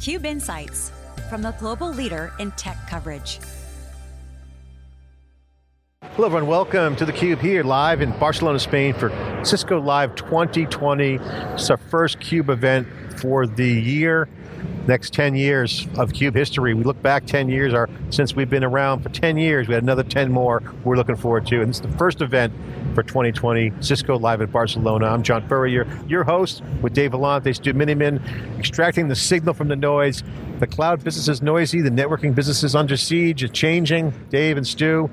CUBE Insights from the global leader in tech coverage. Hello everyone, welcome to theCUBE here live in Barcelona, Spain for Cisco Live 2020. It's our first CUBE event for the year. Next 10 years of CUBE history. We look back 10 years since we've been around for 10 years. We had another 10 more we're looking forward to. And it's the first event for 2020, Cisco Live at Barcelona. I'm John Furrier, your host with Dave Vellante, Stu Miniman, extracting the signal from the noise. The cloud business is noisy, the networking business is under siege, it's changing. Dave and Stu,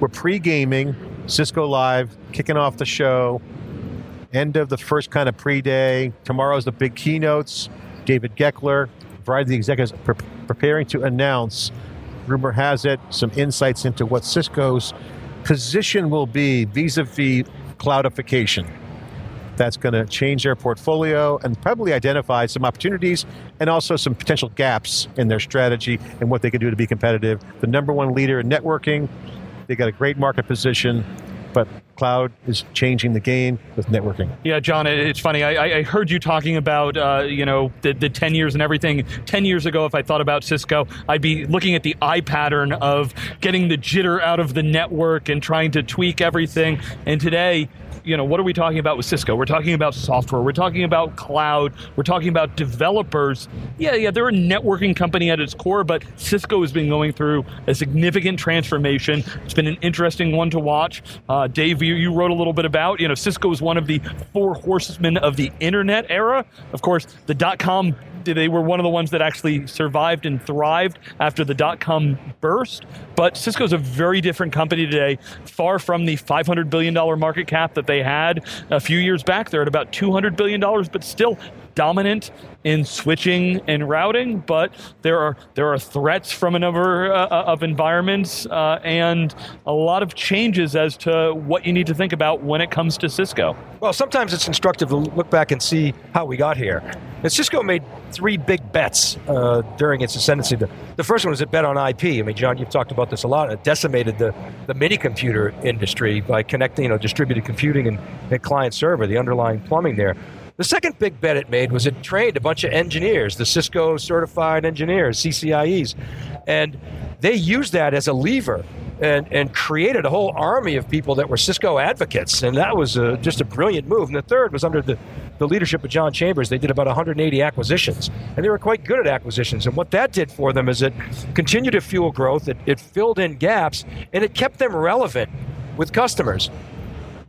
we're pre-gaming Cisco Live, kicking off the show. End of the first kind of pre-day. Tomorrow's the big keynotes. David Geckler, a variety of the executives preparing to announce, rumor has it, some insights into what Cisco's position will be vis-a-vis cloudification. That's going to change their portfolio and probably identify some opportunities and also some potential gaps in their strategy and what they can do to be competitive. The number one leader in networking, they got a great market position, but cloud is changing the game with networking. Yeah, John, it's funny. I heard you talking about the 10 years and everything. 10 years ago, if I thought about Cisco, I'd be looking at the eye pattern of getting the jitter out of the network and trying to tweak everything. And today, what are we talking about with Cisco? We're talking about software. We're talking about cloud. We're talking about developers. Yeah, they're a networking company at its core, but Cisco has been going through a significant transformation. It's been an interesting one to watch. Dave, you wrote a little bit about, Cisco is one of the four horsemen of the internet era. Of course, the dot-com, they were one of the ones that actually survived and thrived after the dot-com burst. But Cisco's a very different company today, far from the $500 billion market cap that they had a few years back. They're at about $200 billion, but still dominant in switching and routing, but there are threats from a number of environments and a lot of changes as to what you need to think about when it comes to Cisco. Well, sometimes it's instructive to look back and see how we got here. And Cisco made three big bets during its ascendancy. The first one was a bet on IP. I mean, John, you've talked about this a lot. It decimated the mini-computer industry by connecting distributed computing and client server, the underlying plumbing there. The second big bet it made was it trained a bunch of engineers, the Cisco certified engineers, CCIEs, and they used that as a lever and created a whole army of people that were Cisco advocates, and that was just a brilliant move. And the third was under the leadership of John Chambers. They did about 180 acquisitions, and they were quite good at acquisitions. And what that did for them is it continued to fuel growth, it filled in gaps, and it kept them relevant with customers.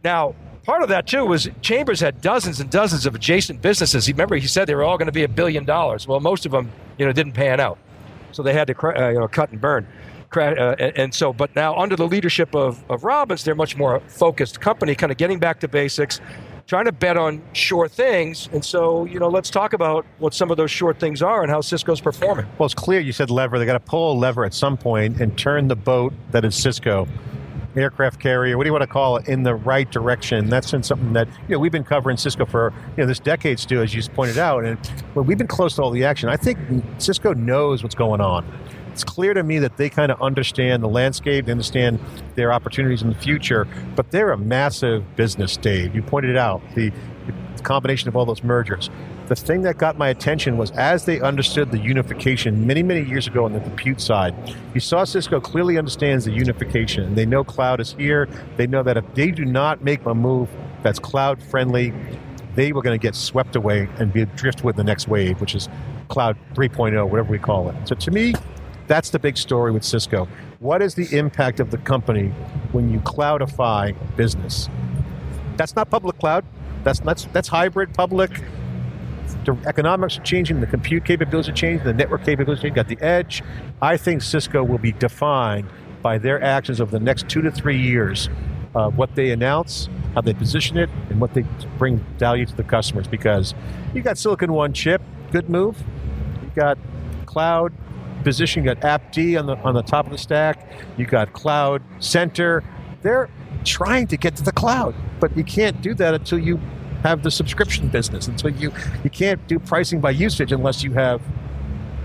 Now, part of that, too, was Chambers had dozens and dozens of adjacent businesses. Remember, he said they were all going to be $1 billion. Well, most of them, didn't pan out. So they had to cut and burn. But now under the leadership of Robbins, they're much more focused company, kind of getting back to basics, trying to bet on sure things. And so, let's talk about what some of those sure things are and how Cisco's performing. Well, it's clear you said lever. They got to pull a lever at some point and turn the boat that is Cisco. Aircraft carrier, what do you want to call it, in the right direction. That's been something that we've been covering Cisco for this decade, Stu, as you pointed out, and we've been close to all the action. I think Cisco knows what's going on. It's clear to me that they kind of understand the landscape, they understand their opportunities in the future, but they're a massive business, Dave. You pointed out the combination of all those mergers. The thing that got my attention was as they understood the unification many, many years ago on the compute side, you saw Cisco clearly understands the unification. They know cloud is here. They know that if they do not make a move that's cloud friendly, they were going to get swept away and be driftwood the next wave, which is cloud 3.0, whatever we call it. So to me, that's the big story with Cisco. What is the impact of the company when you cloudify business? That's not public cloud. That's hybrid public. The economics are changing, the compute capabilities are changing, the network capabilities are changing, got the edge. I think Cisco will be defined by their actions over the next 2 to 3 years, what they announce, how they position it, and what they bring value to the customers, because you got Silicon One chip, good move. You got cloud position, you got AppD on the top of the stack, you got Cloud Center. They're trying to get to the cloud, but you can't do that until you have the subscription business, and so you can't do pricing by usage unless you have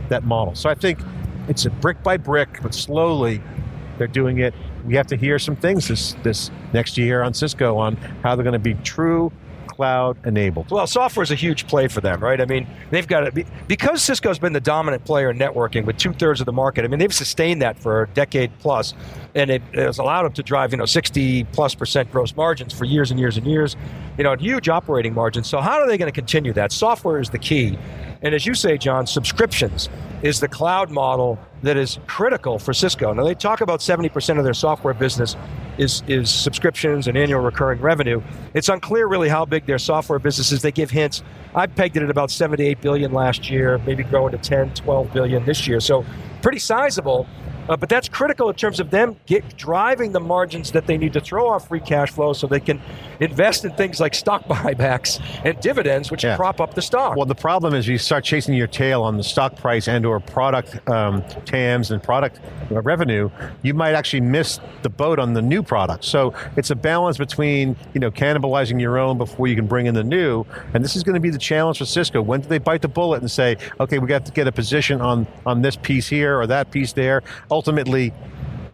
that model. So I think it's a brick by brick, but slowly they're doing it. We have to hear some things this next year on Cisco on how they're going to be true cloud enabled? Well, software is a huge play for them, right? I mean, they've got to be, because Cisco's been the dominant player in networking with 2/3 of the market. I mean, they've sustained that for a decade plus, and it has allowed them to drive, 60%+ gross margins for years and years and years, huge operating margins. So how are they going to continue that? Software is the key. And as you say, John, subscriptions is the cloud model that is critical for Cisco. Now, they talk about 70% of their software business is subscriptions and annual recurring revenue. It's unclear really how big their software business is. They give hints. I pegged it at about $7 to $8 billion last year, maybe growing to 10, 12 billion this year. So pretty sizable, but that's critical in terms of them driving the margins that they need to throw off free cash flow so they can invest in things like stock buybacks and dividends, which prop up the stock. Well, the problem is you start chasing your tail on the stock price and or product TAMs and product revenue, you might actually miss the boat on the new product. So it's a balance between cannibalizing your own before you can bring in the new, and this is going to be the challenge for Cisco. When do they bite the bullet and say, okay, we got to get a position on this piece here or that piece there? Ultimately,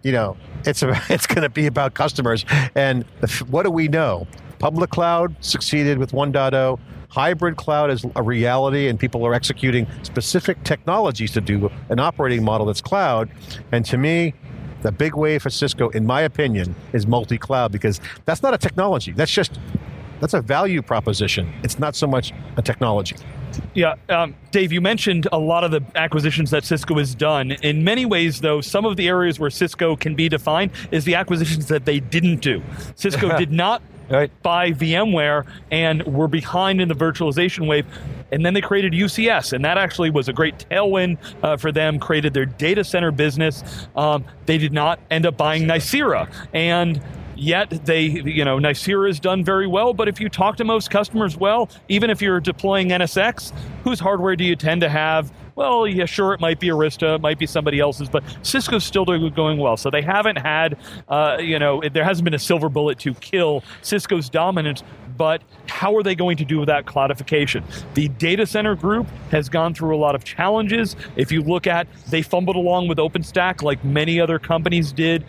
it's going to be about customers. And what do we know? Public cloud succeeded with 1.0. Hybrid cloud is a reality and people are executing specific technologies to do an operating model that's cloud. And to me, the big wave for Cisco, in my opinion, is multi-cloud, because that's not a technology. That's a value proposition. It's not so much a technology. Yeah, Dave, you mentioned a lot of the acquisitions that Cisco has done. In many ways, though, some of the areas where Cisco can be defined is the acquisitions that they didn't do. Cisco did not buy VMware and were behind in the virtualization wave. And then they created UCS, and that actually was a great tailwind for them, created their data center business. They did not end up buying Nicira. And yet they, Nicira has done very well, but if you talk to most customers, even if you're deploying NSX, whose hardware do you tend to have? Well, yeah, sure, it might be Arista, it might be somebody else's, but Cisco's still going well. So they haven't had, there hasn't been a silver bullet to kill Cisco's dominance, but how are they going to do that cloudification? The data center group has gone through a lot of challenges. If you look at, they fumbled along with OpenStack like many other companies did.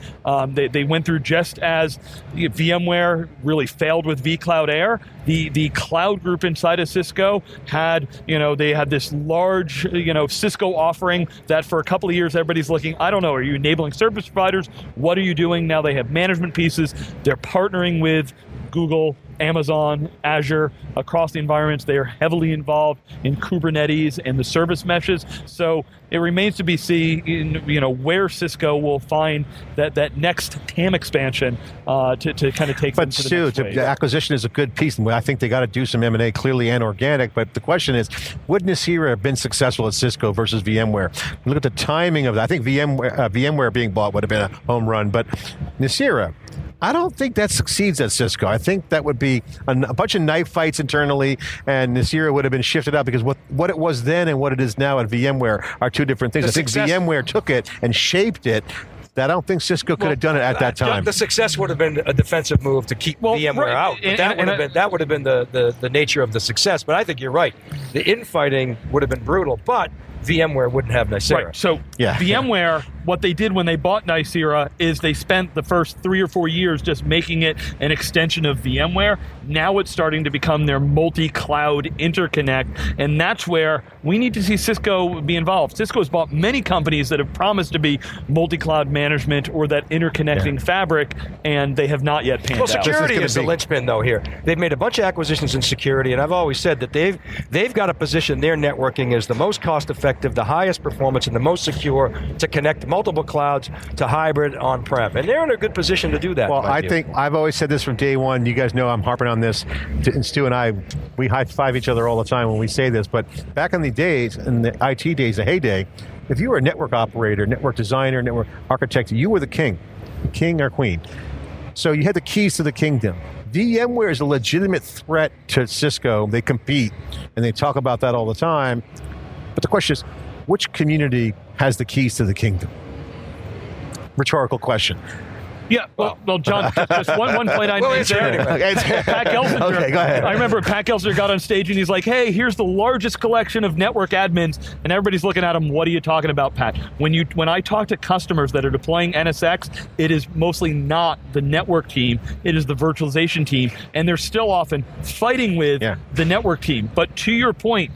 They went through just as VMware really failed with vCloud Air. The cloud group inside of Cisco had, they had this large, Cisco offering that for a couple of years, everybody's looking, I don't know, are you enabling service providers? What are you doing? Now they have management pieces. They're partnering with Google, Amazon, Azure, across the environments. They are heavily involved in Kubernetes and the service meshes. So it remains to be seen, where Cisco will find that next TAM expansion to kind of take them to the next wave. But Stu, the acquisition is a good piece, and I think they got to do some M&A, clearly, and organic. But the question is, would Nicira have been successful at Cisco versus VMware? Look at the timing of that. I think VMware being bought would have been a home run, but Nicira, I don't think that succeeds at Cisco. I think that would be a bunch of knife fights internally, and Nicira would have been shifted out, because what it was then and what it is now at VMware are two different things. I think VMware took it and shaped it. I don't think Cisco could have done it at that time. The success would have been a defensive move to keep VMware out. But that would have been the nature of the success. But I think you're right. The infighting would have been brutal, but VMware wouldn't have Nicira. Right. So VMware, what they did when they bought Nicira is they spent the first 3 or 4 years just making it an extension of VMware. Now it's starting to become their multi-cloud interconnect, and that's where we need to see Cisco be involved. Cisco's bought many companies that have promised to be multi-cloud management or that interconnecting fabric, and they have not yet panned out. Well, security is the linchpin, though, here. They've made a bunch of acquisitions in security, and I've always said that they've got to position their networking as the most cost-effective, the highest performance, and the most secure to connect multiple clouds to hybrid on-prem. And they're in a good position to do that. Well, I think I've always said this from day one. You guys know I'm harping on this. And Stu and I, we high-five each other all the time when we say this. But back in the days, in the IT days, the heyday, if you were a network operator, network designer, network architect, you were the king or queen. So you had the keys to the kingdom. VMware is a legitimate threat to Cisco. They compete, and they talk about that all the time. But the question is, which community has the keys to the kingdom? Rhetorical question. Yeah, well, John, just one point I made there. Anyway. Pat Gelsinger. Okay, go ahead. I remember Pat Gelsinger got on stage and he's like, hey, here's the largest collection of network admins, and everybody's looking at him, what are you talking about, Pat? When I talk to customers that are deploying NSX, it is mostly not the network team, it is the virtualization team, and they're still often fighting with the network team. But to your point,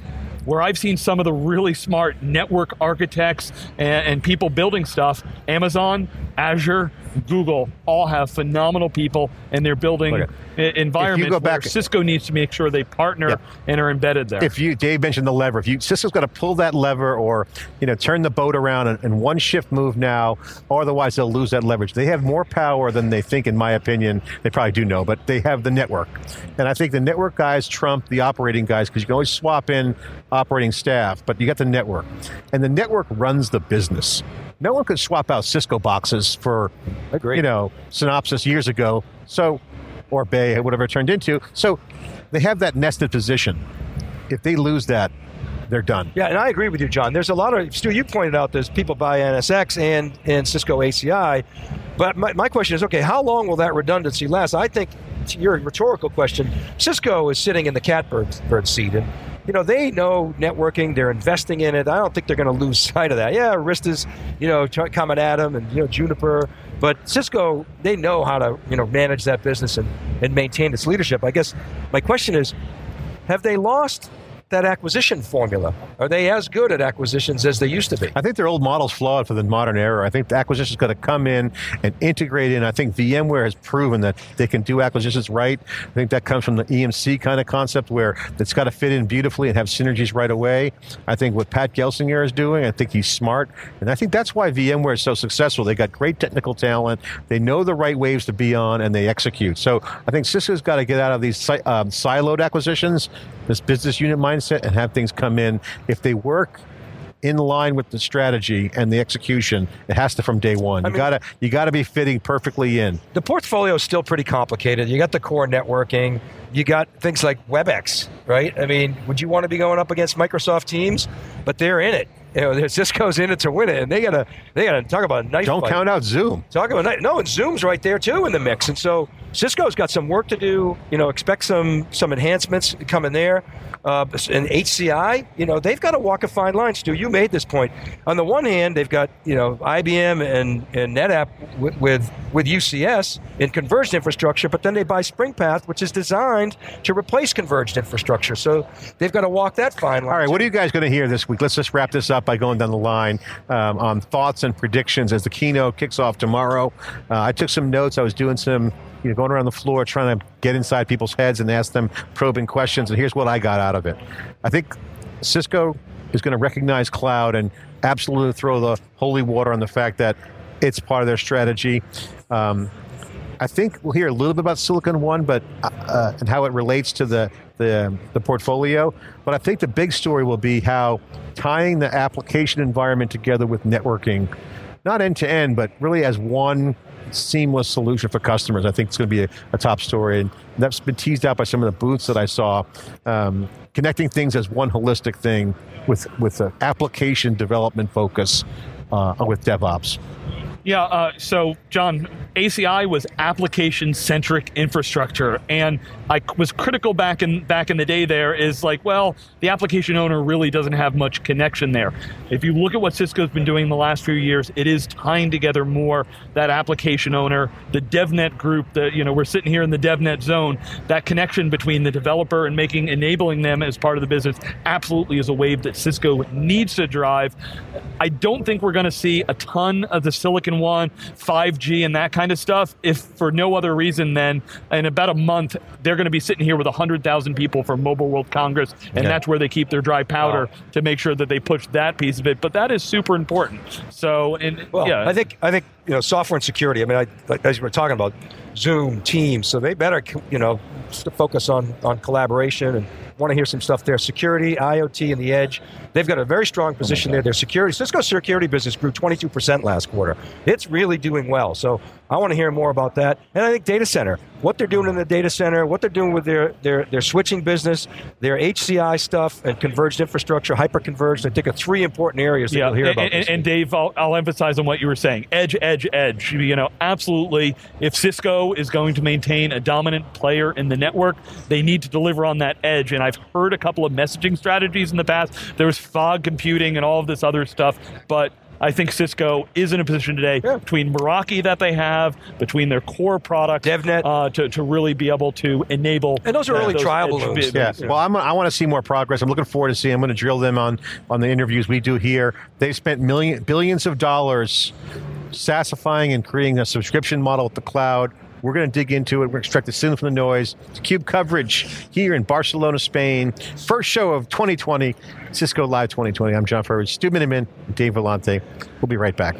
where I've seen some of the really smart network architects and people building stuff, Amazon, Azure, Google, all have phenomenal people, and they're building environments where Cisco needs to make sure they partner and are embedded there. Dave mentioned the lever. If Cisco's got to pull that lever or turn the boat around and one shift move now, or otherwise they'll lose that leverage. They have more power than they think, in my opinion. They probably do know, but they have the network. And I think the network guys trump the operating guys because you can always swap in operating staff, but you got the network. And the network runs the business. No one could swap out Cisco boxes for, Synopsys years ago, or Bay, whatever it turned into. So they have that nested position. If they lose that, they're done. Yeah, and I agree with you, John. There's a lot of, Stu, you pointed out there's people buy NSX and Cisco ACI, but my question is, okay, how long will that redundancy last? I think, to your rhetorical question, Cisco is sitting in the catbird seat, and they know networking, they're investing in it. I don't think they're going to lose sight of that. Yeah, Arista's, coming at them and, Juniper. But Cisco, they know how to, manage that business and maintain its leadership. I guess my question is, have they lost that acquisition formula? Are they as good at acquisitions as they used to be? I think their old model's flawed for the modern era. I think the acquisition's got to come in and integrate in. I think VMware has proven that they can do acquisitions right. I think that comes from the EMC kind of concept where it's got to fit in beautifully and have synergies right away. I think what Pat Gelsinger is doing, I think he's smart. And I think that's why VMware is so successful. They got great technical talent. They know the right waves to be on and they execute. So I think Cisco's got to get out of these siloed acquisitions, this business unit mindset, and have things come in. If they work in line with the strategy and the execution, it has to from day one. You got to be fitting perfectly in. The portfolio is still pretty complicated. You got the core networking. You got things like WebEx, right? I mean, would you want to be going up against Microsoft Teams? But they're in it. Cisco's in it to win it, and they gotta talk about a knife fight. Don't count out Zoom. Talk about and Zoom's right there too in the mix, and so Cisco's got some work to do. Expect some enhancements coming there. And HCI, they've got to walk a fine line, Stu. You made this point. On the one hand, they've got, IBM and NetApp with UCS in converged infrastructure, but then they buy SpringPath, which is designed to replace converged infrastructure. So they've got to walk that fine line. All right, what are you guys going to hear this week? Let's just wrap this up by going down the line on thoughts and predictions as the keynote kicks off tomorrow. I took some notes. I was doing some going around the floor trying to get inside people's heads and ask them probing questions, and here's what I got out of it. I think Cisco is going to recognize cloud and absolutely throw the holy water on the fact that it's part of their strategy. I think we'll hear a little bit about Silicon One and how it relates to the portfolio, but I think the big story will be how tying the application environment together with networking, not end to end, but really as one seamless solution for customers. I think it's going to be a top story, and that's been teased out by some of the booths that I saw. Connecting things as one holistic thing with an application development focus with DevOps. Yeah, so John, ACI was application-centric infrastructure, and I was critical back in the day there is like, well, the application owner really doesn't have much connection there. If you look at what Cisco's been doing the last few years, it is tying together more that application owner, the DevNet group, we're sitting here in the DevNet zone, that connection between the developer and enabling them as part of the business absolutely is a wave that Cisco needs to drive. I don't think we're going to see a ton of the Silicon One, 5G, and that kind of stuff, if for no other reason than in about a month, they're going to be sitting here with 100,000 people for Mobile World Congress, and that's where they keep their dry powder to make sure that they push that piece of it. But that is super important. So, I think software and security, as you were talking about, Zoom, Teams, so they better, focus on collaboration and want to hear some stuff there. Security, IoT, and the edge. They've got a very strong position there. Their security, Cisco's security business grew 22% last quarter. It's really doing well. So I want to hear more about that. And I think data center. what they're doing in the data center, what they're doing with their switching business, their HCI stuff, and converged infrastructure, hyper-converged. I think are three important areas that you'll hear about. And Dave, I'll emphasize on what you were saying. Edge. You know, absolutely. If Cisco is going to maintain a dominant player in the network, they need to deliver on that edge. And I've heard a couple of messaging strategies in the past. There was fog computing and all of this other stuff, but I think Cisco is in a position today between Meraki that they have, between their core product, DevNet, to really be able to enable. And those are early trial balloons. Well, I want to see more progress. I'm looking forward to seeing. I'm going to drill them on the interviews we do here. They've spent billions of dollars SaaSifying and creating a subscription model with the cloud. We're going to dig into it. We're going to extract the signal from the noise. It's CUBE coverage here in Barcelona, Spain. First show of 2020, Cisco Live 2020. I'm John Furrier, Stu Miniman, Dave Vellante. We'll be right back.